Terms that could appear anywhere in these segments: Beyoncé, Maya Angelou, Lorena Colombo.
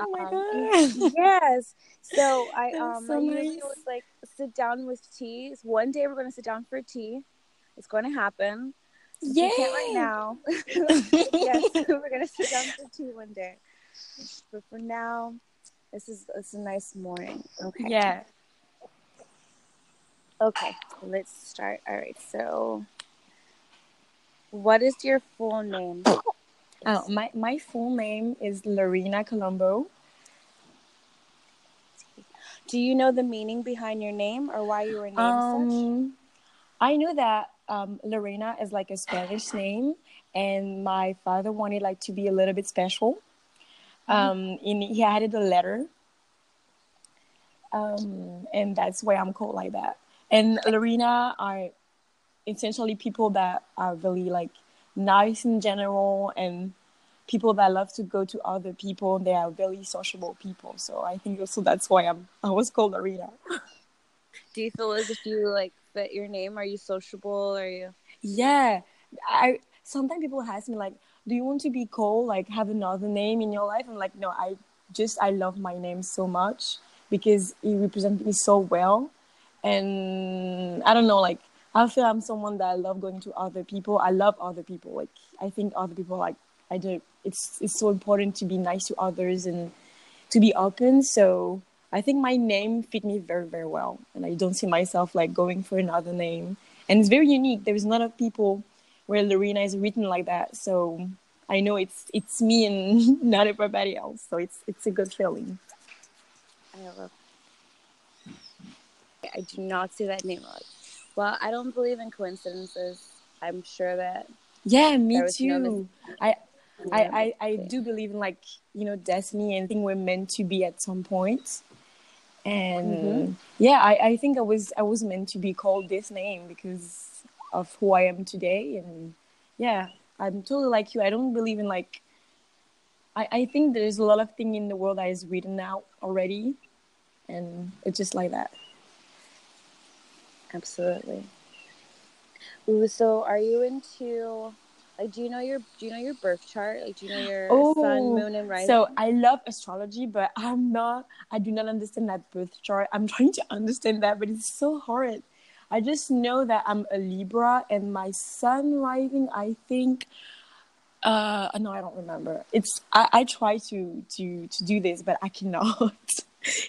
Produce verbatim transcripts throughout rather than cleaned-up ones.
Oh my um, god! Yes. So I um so I nice. usually always like sit down with tea. One day we're gonna sit down for tea. It's going to happen. Yeah. We can't right now. Yes, we're gonna sit down for tea one day. But for now, this is it's a nice morning. Okay. Yeah. Okay, let's start. All right. So, what is your full name? Oh, my, my full name is Lorena Colombo. Do you know the meaning behind your name or why you were named um, such? I knew that um, Lorena is like a Spanish name, and my father wanted like to be a little bit special. Um, and he added a letter, um, and that's why I'm called like that. And Lorena are essentially people that are really like nice in general, and people that love to go to other people. They are really sociable people, so I think also that's why I'm. I was called Lorena. Do you feel as if you like fit your name? Are you sociable? Are you? Yeah, I. Sometimes people ask me like, do you want to be called like have another name in your life? I'm like, no, I just I love my name so much because it represents me so well. And I don't know, like I feel I'm someone that I love going to other people. I love other people. Like I think other people like I do. It's it's so important to be nice to others and to be open. So I think my name fit me very very well, and I don't see myself like going for another name. And it's very unique. There's a lot of people where Lorena is written like that, so I know it's it's me and not everybody else. So it's it's a good feeling. I love. I do not see that name. Well, I don't believe in coincidences. I'm sure that. Yeah, me too. No I, I, I, I do believe in like you know destiny and think we're meant to be at some point. And mm-hmm. yeah, I, I think I was I was meant to be called this name because of who I am today. And yeah, I'm totally like you. I don't believe in like I, I think there's a lot of thing in the world that is written out already, and it's just like that. Absolutely. So are you into like do you know your do you know your birth chart? Like do you know your oh, sun, moon and rising? So I love astrology, but I'm not I do not understand that birth chart. I'm trying to understand that, but it's so hard. I just know that I'm a Libra, and my sun rising, I think, uh, no, I don't remember. It's I, I try to, to, to do this, but I cannot.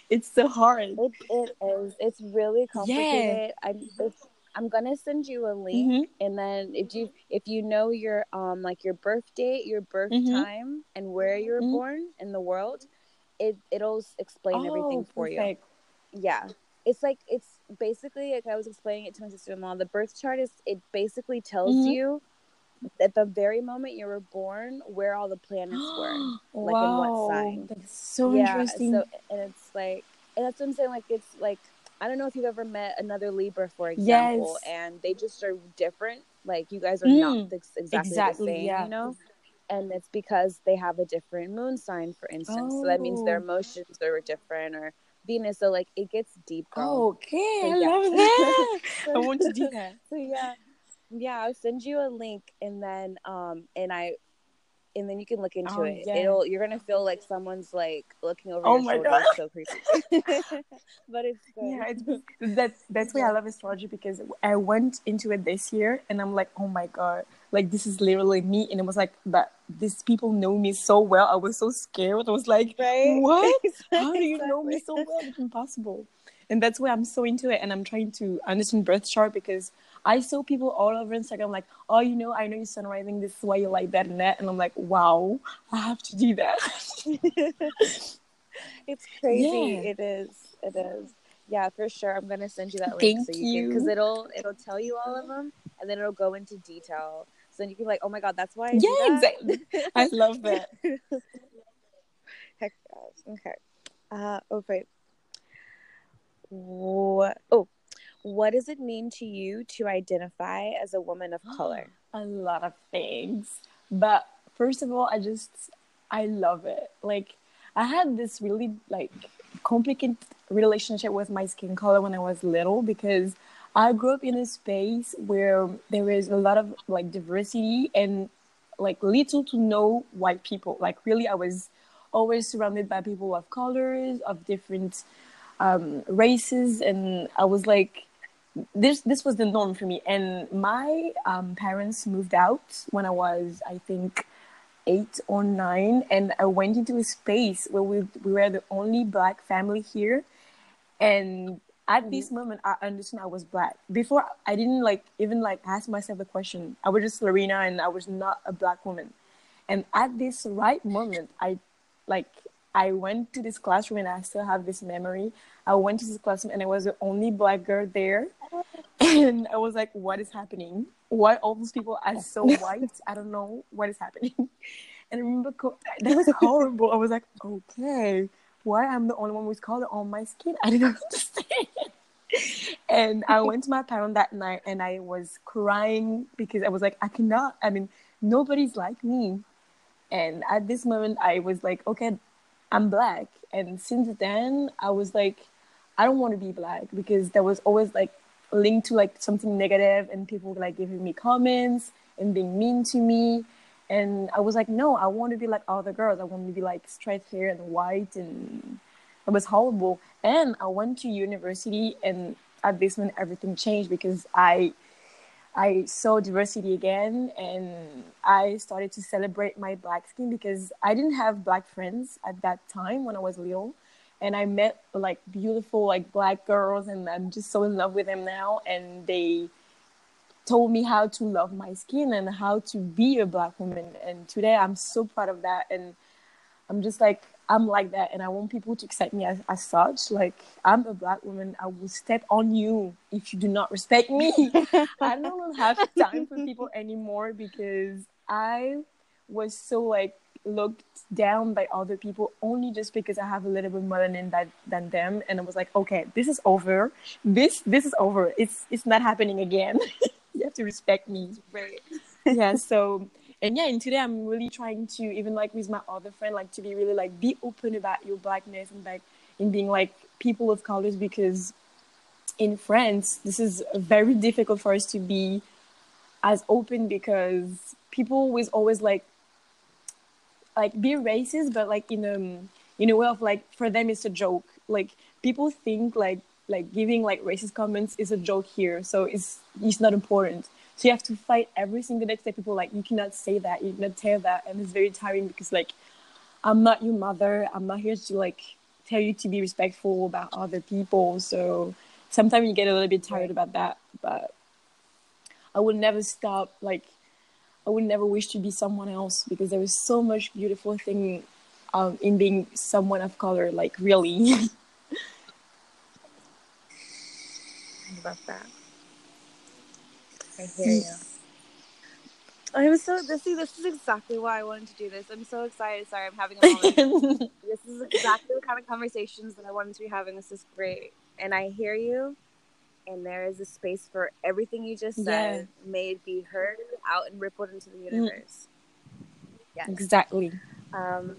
It's so hard. It, it is. It's really complicated. Yeah. I, it's, I'm going to send you a link, mm-hmm. and then if you if you know your um like your birth date, your birth mm-hmm. time, and where you were mm-hmm. born in the world, it, it'll explain oh, everything for perfect. you. Yeah. It's like, it's basically, like I was explaining it to my sister-in-law, the birth chart is, it basically tells mm-hmm. you at the very moment you were born, where all the planets were, like wow. in what sign. That's so yeah, interesting. So, and it's like, and that's what I'm saying, like, it's like, I don't know if you've ever met another Libra, for example, yes. and they just are different, like, you guys are mm. not exactly, exactly the same, yeah. you know? And it's because they have a different moon sign, for instance, oh. so that means their emotions are different, or Venus, so like it gets deep. Girl. Okay, so, yeah. I love that. so, I want to do that. So yeah, yeah. I'll send you a link, and then um, and I, and then you can look into oh, it. Yeah. It'll you're gonna feel like someone's like looking over oh your my shoulder. God. It's so creepy. But it's good. Yeah, it's that's that's why I love astrology because I went into it this year, and I'm like, oh my god, like this is literally me, and it was like, but these people know me so well. I was so scared. I was like, right? What? Exactly. How do you know me so well? It's impossible. And that's why I'm so into it. And I'm trying to understand birth chart because I saw people all over Instagram like, oh, you know, I know your sun rising. This is why you like that and that. And I'm like, wow, I have to do that. It's crazy. Yeah. It is. It is. Yeah, for sure. I'm gonna send you that link Thank so you, you. can because it'll it'll tell you all of them, and then it'll go into detail. So then you can be like, oh my god, that's why I yeah, do that. Exactly. I love that. Heck yeah. Okay. Uh okay. What, oh, what does it mean to you to identify as a woman of color? A lot of things. But first of all, I just I love it. Like I had this really like complicated relationship with my skin color when I was little because I grew up in a space where there was a lot of like diversity and like little to no white people. Like really I was always surrounded by people of colors, of different um, races. And I was like, this this was the norm for me. And my um, parents moved out when I was, I think, eight or nine. And I went into a space where we, we were the only Black family here. And at this moment, I understood I was Black. Before, I didn't like even like ask myself the question. I was just Lorena, and I was not a Black woman. And at this right moment, I like I went to this classroom, and I still have this memory. I went to this classroom, and I was the only Black girl there. And I was like, "What is happening? Why all these people are so white? I don't know what is happening." And I remember co- that was horrible. I was like, "Okay, why I'm the only one with color on my skin? I didn't understand." And I went to my parents that night, and I was crying because I was like, I cannot, I mean, nobody's like me. And at this moment, I was like, okay, I'm Black. And since then, I was like, I don't want to be Black, because that was always like linked to like something negative, and people like giving me comments and being mean to me. And I was like, no, I want to be like other girls. I want to be like straight hair and white, and it was horrible. And I went to university, and at this moment, everything changed, because I I saw diversity again, and I started to celebrate my Black skin, because I didn't have Black friends at that time when I was little. And I met like beautiful like Black girls, and I'm just so in love with them now. And they told me how to love my skin and how to be a Black woman. And today I'm so proud of that. And I'm just like, I'm like that. And I want people to accept me as, as such. Like, I'm a Black woman. I will step on you if you do not respect me. I don't have time for people anymore, because I was so like looked down by other people only just because I have a little bit more melanin than, than them. And I was like, okay, this is over. This, this is over. It's, it's not happening again. You have to respect me. Right. Yeah. So, and yeah, and today I'm really trying to, even like with my other friend, like to be really like, be open about your Blackness, and like in being like people of colors, because in France, this is very difficult for us to be as open, because people was always like, like be racist, but like in a, in a way of like, for them, it's a joke. Like people think like, like giving like racist comments is a joke here, so it's it's not important. So you have to fight every single day to say people like, you cannot say that, you cannot tell that. And it's very tiring, because like, I'm not your mother, I'm not here to like tell you to be respectful about other people. So sometimes you get a little bit tired about that, but I would never stop, like I would never wish to be someone else, because there is so much beautiful thing um, in being someone of color, like really. About that, I hear you. I was so this. See, this is exactly why I wanted to do this. I'm so excited. Sorry, I'm having a moment. This is exactly the kind of conversations that I wanted to be having. This is great, and I hear you. And there is a space for everything you just said, yeah. May it be heard out and rippled into the universe. Mm. Yeah, exactly. Um,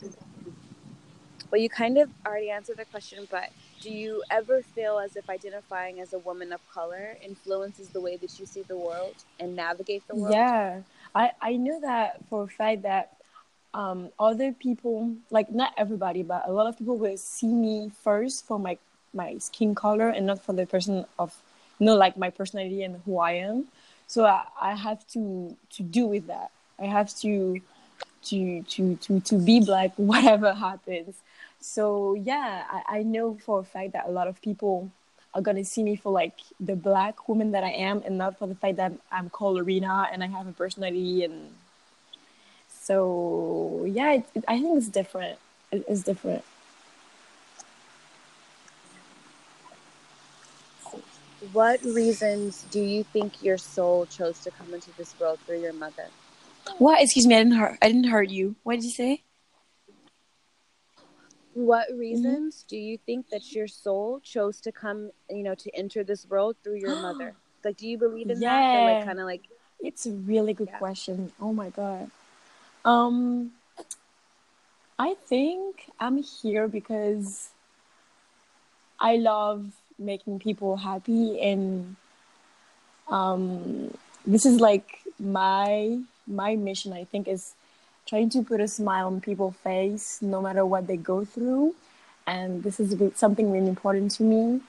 well, you kind of already answered the question, but. Do you ever feel as if identifying as a woman of color influences the way that you see the world and navigate the world? Yeah, I, I know that for a fact that um, other people, like not everybody, but a lot of people will see me first for my, my skin color and not for the person of, you know, like my personality and who I am. So I, I have to, to deal with that. I have to, to, to, to, to be Black, whatever happens. So, yeah, I, I know for a fact that a lot of people are going to see me for, like, the Black woman that I am, and not for the fact that I'm called Lorena and I have a personality. And so, yeah, it, it, I think it's different. It, it's different. What reasons do you think your soul chose to come into this world through your mother? What? Excuse me, I didn't hear, I didn't hear you. What did you say? What reasons mm-hmm. do you think that your soul chose to come, you know, to enter this world through your mother? Like, do you believe in yeah. that? Or like, kind of like, it's a really good yeah. question. Oh my God. Um, I think I'm here because I love making people happy, and um, this is like my my mission. I think is trying to put a smile on people's face, no matter what they go through. And this is something really important to me.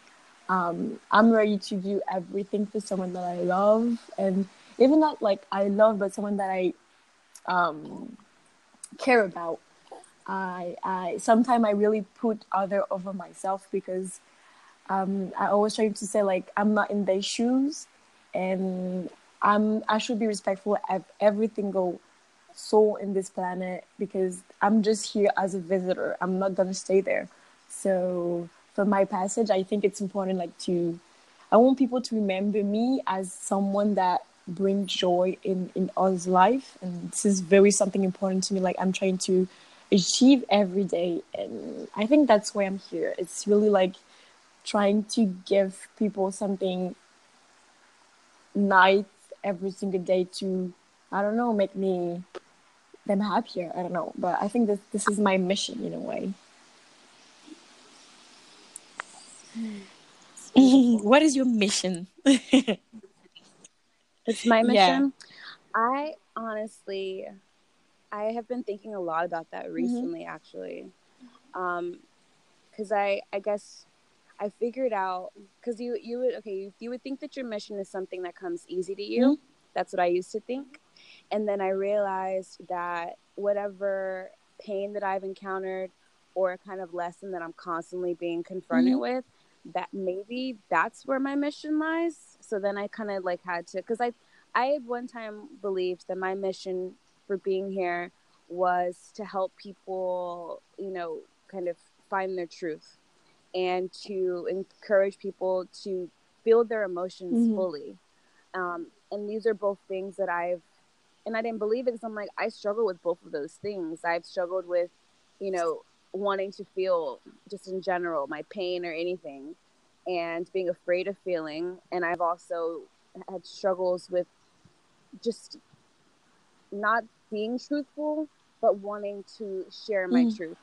Um, I'm ready to do everything for someone that I love. And even not like I love, but someone that I um, care about. I, I sometimes I really put other over myself because um, I always try to say, like, I'm not in their shoes. And I'm, I should be respectful of every single soul in this planet, because I'm just here as a visitor. I'm not gonna stay there. So for my passage, I think it's important, like, to, I want people to remember me as someone that brings joy in, in others' life. And this is very something important to me, like, I'm trying to achieve every day. And I think that's why I'm here. It's really like trying to give people something nice every single day to, I don't know, make me them happier. I don't know. But I think this this is my mission in a way. What is your mission? It's my mission. Yeah. I honestly, I have been thinking a lot about that recently, mm-hmm. actually. Um, 'cause I, I guess I figured out, 'cause you, you would, okay, you would think that your mission is something that comes easy to you. Mm-hmm. That's what I used to think. And then I realized that whatever pain that I've encountered or a kind of lesson that I'm constantly being confronted mm-hmm. with, that maybe that's where my mission lies. So then I kind of like had to, because I, I had one time believed that my mission for being here was to help people, you know, kind of find their truth and to encourage people to feel their emotions mm-hmm. fully. Um, and these are both things that I've, and I didn't believe it because I'm like, I struggle with both of those things. I've struggled with, you know, wanting to feel just in general, my pain or anything, and being afraid of feeling. And I've also had struggles with just not being truthful, but wanting to share my mm. truth.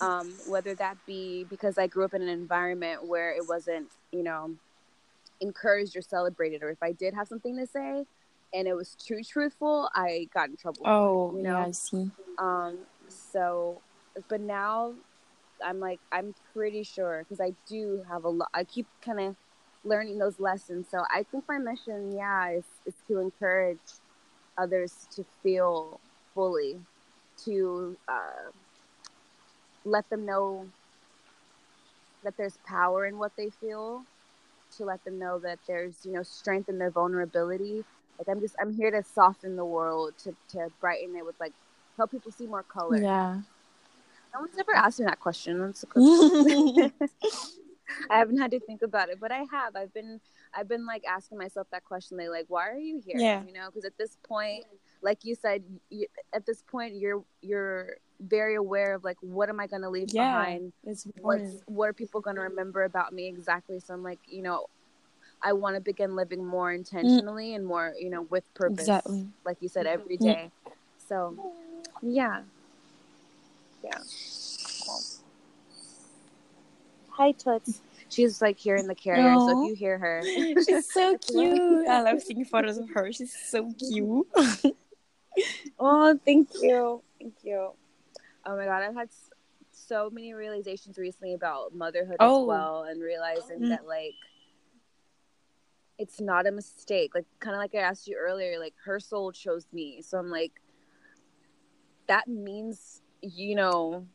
Um, whether that be because I grew up in an environment where it wasn't, you know, encouraged or celebrated, or if I did have something to say and it was too truthful, I got in trouble. Oh, you know? Yeah, I see. Um, so, but now I'm like, I'm pretty sure, because I do have a lot, I keep kind of learning those lessons. So I think my mission, yeah, is, is to encourage others to feel fully, to uh, let them know that there's power in what they feel, to let them know that there's, you know, strength in their vulnerability. Like, I'm just, I'm here to soften the world, to, to brighten it with, like, help people see more color. Yeah. No one's ever asked me that question. That's a question. I haven't had to think about it, but I have. I've been, I've been like asking myself that question. They like, why are you here? Yeah. You know, because at this point, like you said, you, at this point, you're, you're very aware of, like, what am I going to leave yeah, behind? It's What's, what are people going to remember about me? Exactly. So I'm like, you know, I want to begin living more intentionally mm. and more, you know, with purpose. Exactly. Like you said, every day. Mm. So, yeah. Yeah. Cool. Hi, Toots. She's like here in the carrier, aww. So if you hear her. She's so cute. I love seeing photos of her. She's so cute. Oh, thank you. Thank you. Oh my God, I've had so many realizations recently about motherhood oh. as well, and realizing mm-hmm. that, like, it's not a mistake. Like, kind of like I asked you earlier, like, her soul chose me. So I'm like, that means, you know,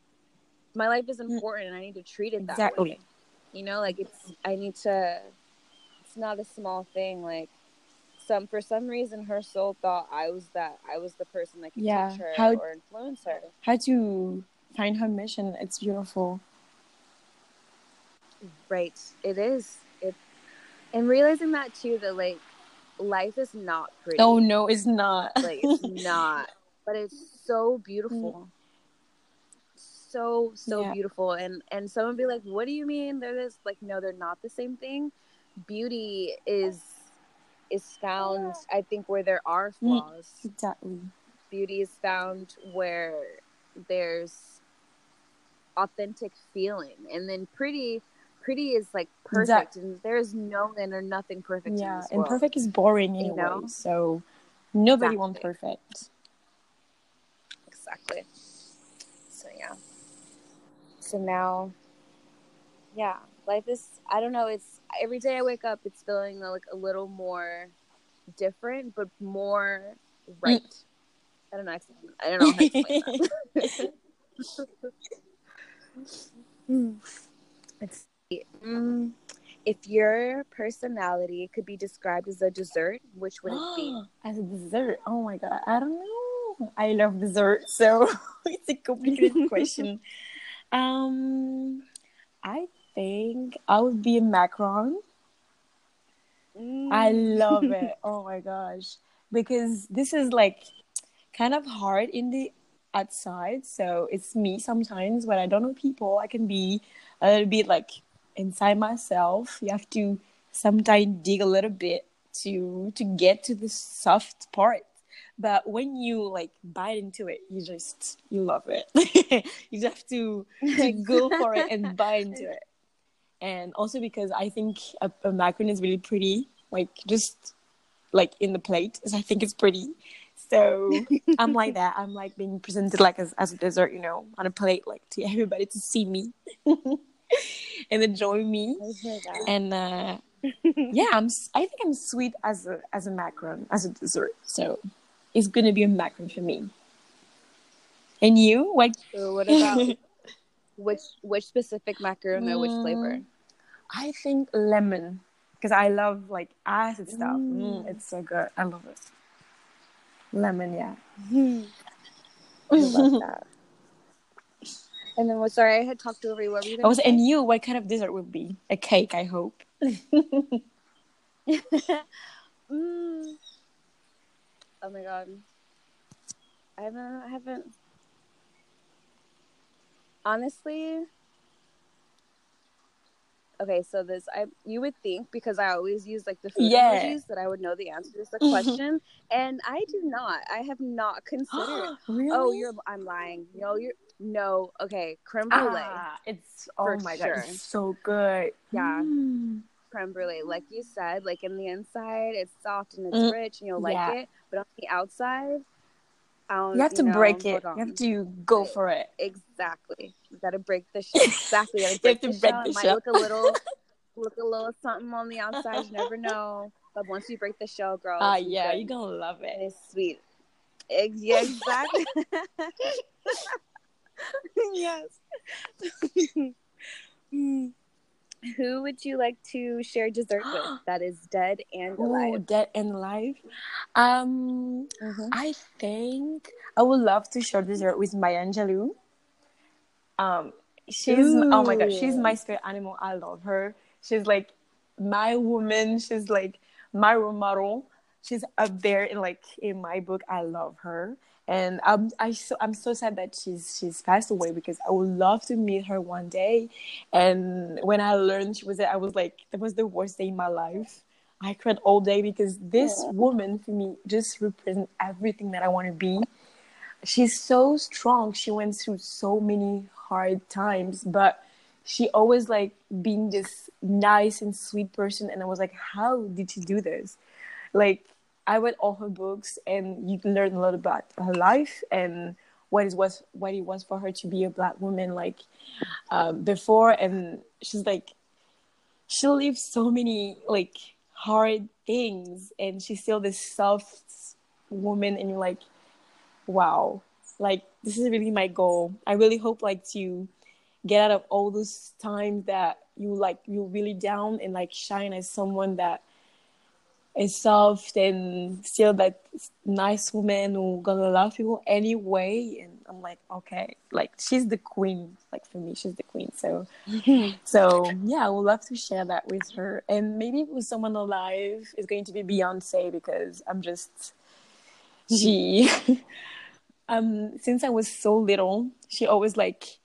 my life is important and I need to treat it that exactly. way. You know, like, it's, I need to, it's not a small thing. Like, some, for some reason, her soul thought I was that, I was the person that could yeah. teach her how, or influence her. How to find her mission. It's beautiful. Right. It is. It, and realizing that too, that, like, life is not pretty. Oh no, it's not. Like, it's not. But it's so beautiful. Mm. so so yeah. beautiful. And and someone be like, what do you mean they're this? Like, no, they're not the same thing. Beauty is is found yeah. I think where there are flaws. Exactly. Beauty is found where there's authentic feeling, and then pretty pretty is like perfect exactly. and there is no and or nothing perfect yeah in this and world. Perfect is boring anyway, you know? So nobody exactly. wants perfect. exactly. So yeah. So now, yeah, life is, I don't know, it's every day I wake up, it's feeling like a little more different, but more right. Mm. I don't know. I don't know how to explain that. Let's see. Mm. If your personality could be described as a dessert, which would it be? As a dessert? Oh my God. I don't know. I love dessert. So it's a complicated question. Um, I think I would be a macaron. Mm. I love it. Oh my gosh. Because this is like kind of hard in the outside, so it's me sometimes when I don't know people. I can be a little bit like inside myself. You have to sometimes dig a little bit to to get to the soft part, but when you like bite into it, you just you love it. You just have to, to go for it and bite into it. And also because I think a, a macaron is really pretty, like just like in the plate, so I think it's pretty. So I'm like that. I'm like being presented like as, as a dessert, you know, on a plate, like to everybody to see me and enjoy me. And uh, yeah, I'm. I think I'm sweet as a as a macaron, as a dessert. So it's gonna be a macaron for me. And you, what? So what about which which specific macaron or which flavor? I think lemon, because I love like acid stuff. Mm. Mm, it's so good. I love it. Lemon, yeah. I love that. And then, well, sorry, I had talked over you. What were you I was, say? And you, what kind of dessert would be? A cake, I hope. mm. Oh my God, I haven't, I haven't. Honestly, okay. So this, I you would think because I always use like the food yeah. emojis that I would know the answer to the question, and I do not. I have not considered. Really? Oh, you're. I'm lying. No, you're. No. Okay, creme brulee. Ah, it's oh my sure. God, it's so good. Yeah, mm. creme brulee. Like you said, like in the inside, it's soft and it's mm. rich, and you'll like yeah. it. But on the outside, Um, you have to you know, break it. You have to go right. for it. Exactly. You gotta break the shell. Exactly. You, break you have to break the shell. It might look a little, look a little something on the outside. You never know. But once you break the shell, girl. Ah, uh, yeah, good. You're gonna love it. It's sweet. Ex- yeah, exactly. Yes. mm. Who would you like to share dessert with that is dead and alive? Oh, dead and alive? Um, mm-hmm. I think I would love to share dessert with Maya Angelou. Um, she's, Ooh. oh my God, she's my spirit animal. I love her. She's like my woman. She's like my role model. She's up there in like in my book. I love her. And I'm I so I'm so sad that she's she's passed away, because I would love to meet her one day. And when I learned she was I was like, that was the worst day in my life. I cried all day because this yeah. woman for me just represents everything that I want to be. She's so strong. She went through so many hard times, but she always like being this nice and sweet person. And I was like, how did she do this? Like, I read all her books, and you learn a lot about her life and what it was, what it was for her to be a Black woman, like um, before. And she's like, she lived so many like hard things, and she's still this soft woman. And you're like, wow, like this is really my goal. I really hope like to get out of all those times that you like you're really down, and like shine as someone that is soft and still that nice woman who gonna love people anyway. And I'm like, okay, like she's the queen. Like for me, she's the queen. So, so yeah, I would love to share that with her. And maybe with someone alive, it's going to be Beyoncé, because I'm just she. um, since I was so little, she always like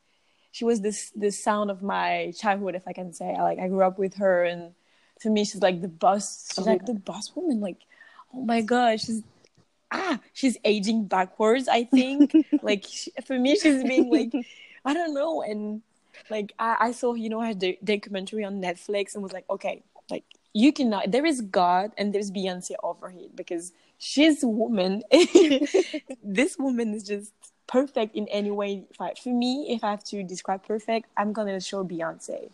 she was this the sound of my childhood, if I can say. I, like I grew up with her. And to me, she's like the boss. She's like the boss woman. Like, oh my gosh, she's ah, she's aging backwards, I think. Like she, for me, she's being like, I don't know. And like I, I saw, you know, her do- documentary on Netflix, and was like, okay, like you cannot. There is God, and there's Beyonce over here, because she's a woman. This woman is just perfect in any way. If I, for me, if I have to describe perfect, I'm going to show Beyoncé.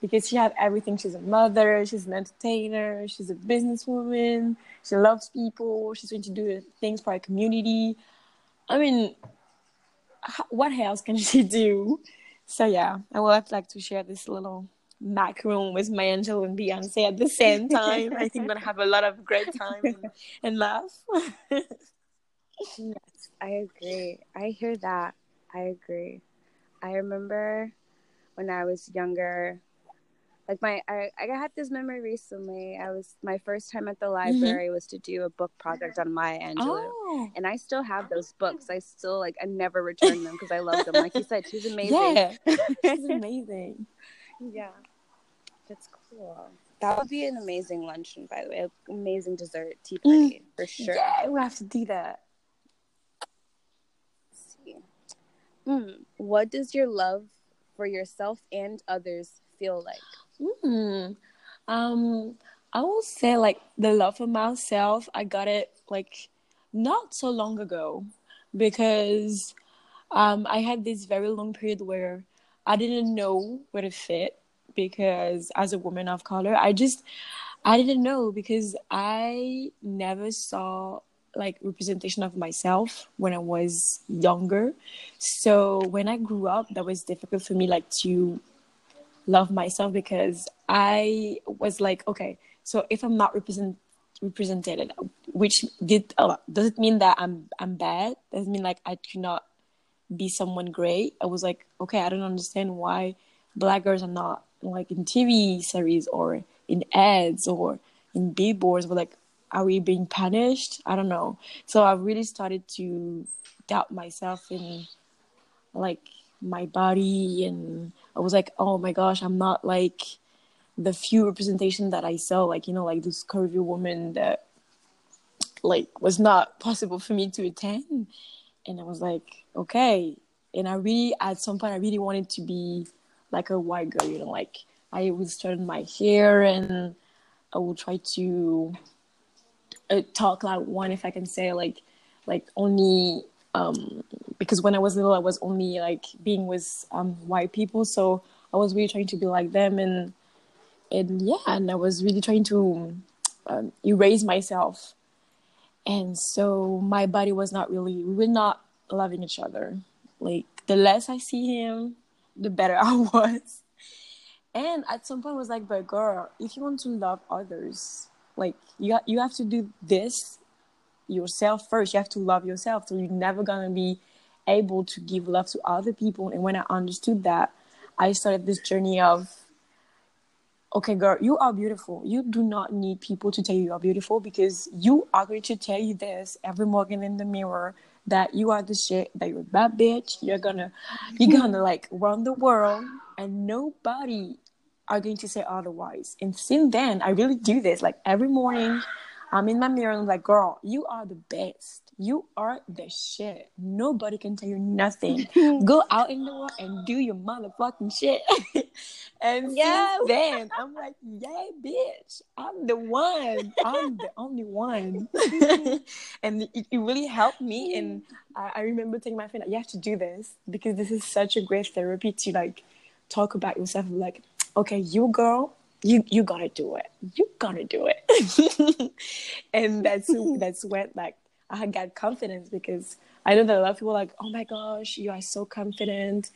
Because she has everything. She's a mother, she's an entertainer, she's a businesswoman, she loves people, she's going to do things for her community. I mean, what else can she do? So yeah, I would like to share this little macaron with Maya Angelou and Beyoncé at the same time. I think we're going to have a lot of great time and, and laugh. Yes, I agree. I hear that. I agree. I remember when I was younger, like my, I, I had this memory recently. I was, my first time at the library mm-hmm. was to do a book project on Maya Angelou. Oh. And I still have those books. I still like, I never return them because I love them. Like you said, she's amazing. Yeah. She's amazing. Yeah. That's cool. That would be an amazing luncheon, by the way. Amazing dessert, tea party, mm. for sure. Yeah, we'll have to do that. Let's see. Mm. What does your love for yourself and others feel like? Mm. Um, I will say like the love for myself, I got it like not so long ago, because um, I had this very long period where I didn't know where to fit, because as a woman of color, I just, I didn't know, because I never saw like representation of myself when I was younger. So when I grew up, that was difficult for me, like to love myself, because I was like, okay, so if I'm not represent represented, which did uh, does it mean that I'm I'm bad? Does it mean like I cannot be someone great? I was like, okay, I don't understand why Black girls are not like in T V series or in ads or in billboards. But like, are we being punished? I don't know. So I really started to doubt myself and like my body, and I was like, oh my gosh, I'm not like the few representation that I saw, like, you know, like this curvy woman that like was not possible for me to attend. And I was like, okay. And I really, at some point, I really wanted to be like a white girl, you know, like I would straighten my hair and I would try to uh, talk like one, if I can say, like, like only, um, because when I was little, I was only like being with um, white people. So I was really trying to be like them. And, and yeah, and I was really trying to um, erase myself. And so my body was not really, we were not loving each other. Like the less I see him, the better I was. And at some point I was like, but girl, if you want to love others, like you, ha- you have to do this yourself first. You have to love yourself. So you're never going to be able to give love to other people. And when I understood that, I started this journey of, okay, girl, you are beautiful. You do not need people to tell you you are beautiful, because you are going to tell you this every morning in the mirror, that you are the shit, that you're a bad bitch, you're gonna, you're gonna like run the world, and nobody are going to say otherwise. And since then, I really do this. Like every morning, I'm in my mirror and I'm like, girl, you are the best. You are the shit. Nobody can tell you nothing. Go out in the world and do your motherfucking shit. And yes. Since then, I'm like, yeah, bitch, I'm the one. I'm the only one. And it, it really helped me. And I, I remember telling my friend, you have to do this, because this is such a great therapy to like talk about yourself. Like, okay, you girl, you you gotta do it. You gotta do it. And that's that's when like I got confidence, because I know that a lot of people are like, oh my gosh, you are so confident.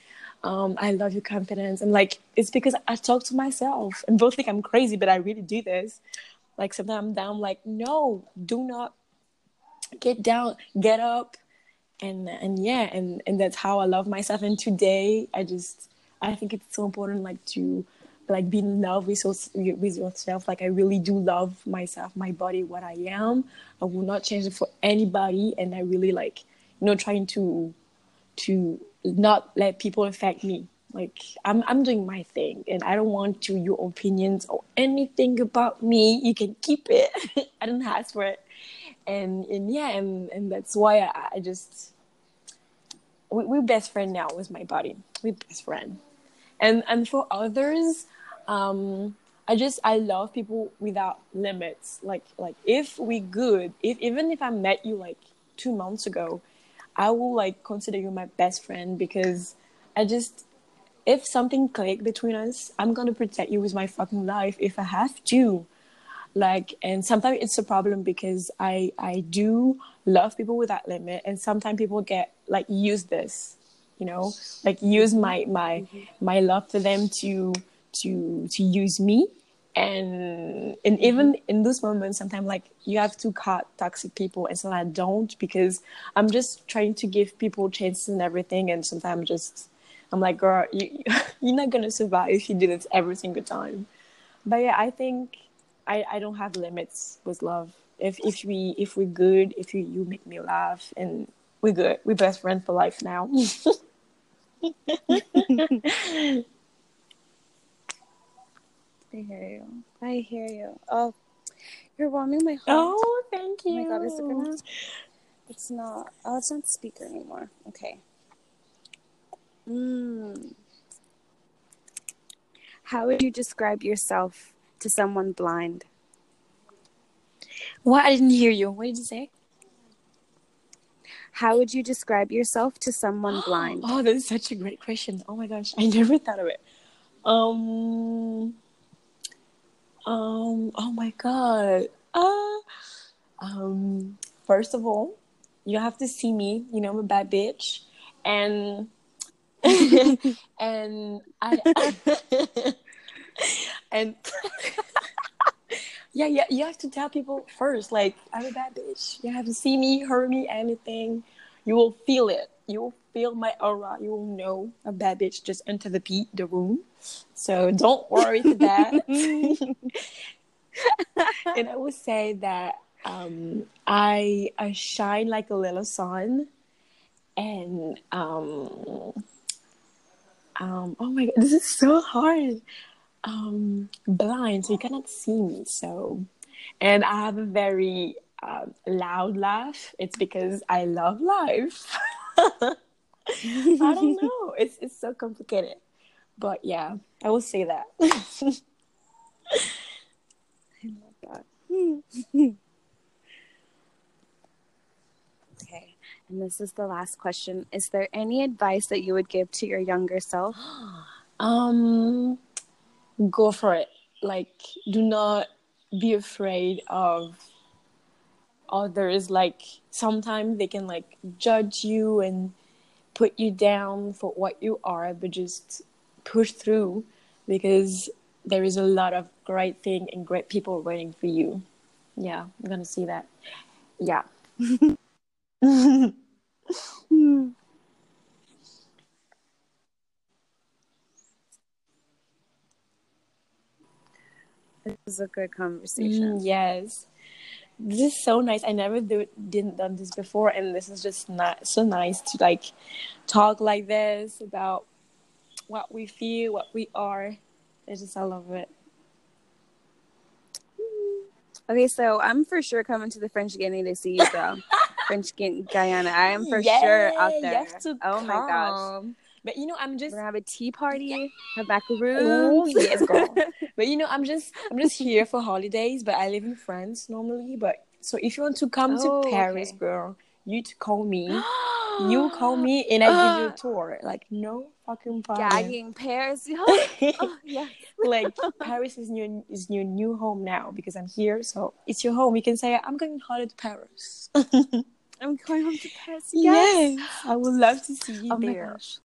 Um, I love your confidence. And like, it's because I talk to myself, and both think I'm crazy, but I really do this. Like sometimes I'm down, like, no, do not get down, get up. And, and yeah, and, and that's how I love myself. And today I just, I think it's so important, like to like be in love with, with yourself. Like I really do love myself, my body, what I am. I will not change it for anybody. And I really like, you know, trying to, to not let people affect me. Like I'm, I'm doing my thing, and I don't want to your opinions or anything about me. You can keep it. I don't ask for it. And, and yeah, and, and that's why I, I just, we, we're best friend now with my body. We're best friend. And, and for others, um, I just, I love people without limits. Like, like if we good, if, even if I met you like two months ago, I will like consider you my best friend, because I just, if something clicked between us, I'm gonna protect you with my fucking life if I have to. Like, and sometimes it's a problem because I I do love people without limit, and sometimes people get like use this, you know, like use my my my love for them to to to use me. And and even in those moments, sometimes like you have to cut toxic people, and sometimes I don't, because I'm just trying to give people chances and everything, and sometimes just I'm like, girl, you you're not gonna survive if you do this every single time. But yeah, I think I, I don't have limits with love. If if we if we're good, if you you make me laugh, and we're good, we're best friends for life now. I hear you. I hear you. Oh, you're warming my heart. Oh, thank you. Oh my God, is it gonna? It's not. Oh, it's not speaker anymore. Okay. Mm. How would you describe yourself to someone blind? What? I didn't hear you. What did you say? How would you describe yourself to someone blind? Oh, that's such a great question. Oh my gosh, I never thought of it. Um. Um, oh my God. Uh, um, first of all, you have to see me, you know, I'm a bad bitch. And, and I, and yeah, yeah, you have to tell people first, like, I'm a bad bitch. You have to see me, hear me, anything. You will feel it. You will feel my aura. You will know a bad bitch just enter the pe- the room. So don't worry to that. And I would say that um, I I shine like a little sun, and um, um, oh my God, this is so hard. Um, blind, so you cannot see me. So, and I have a very um, loud laugh. It's because I love life. I don't know. It's it's so complicated. But yeah, I will say that. I love that. Okay, and this is the last question. Is there any advice that you would give to your younger self? Um, go for it. Like, do not be afraid of others. Like, sometimes they can like judge you and put you down for what you are, but just push through, because there is a lot of great thing and great people waiting for you. Yeah, I'm gonna see that. Yeah. This is a good conversation. Mm, yes. This is so nice. I never do, didn't done this before, and this is just not so nice to like talk like this about what we feel, what we are. I just, I love it. Okay, so I'm for sure coming to the French Guiana to see you, though. French Guiana, I am for yeah, sure out there. Oh come. My gosh! But you know, I'm just we're gonna have a tea party, have macaroons. Oh, yes, girl. But you know, I'm just, I'm just here for holidays. But I live in France normally. But so if you want to come oh, to Paris, okay. girl, you to call me. You call me and I give you a tour. Like, no fucking problem. Gagging Paris. Oh, yeah. Like, Paris is your, is your new home now, because I'm here. So it's your home. You can say, I'm going holiday to Paris. I'm going home to Paris. Yes. yes. I would love to see you oh there. My gosh.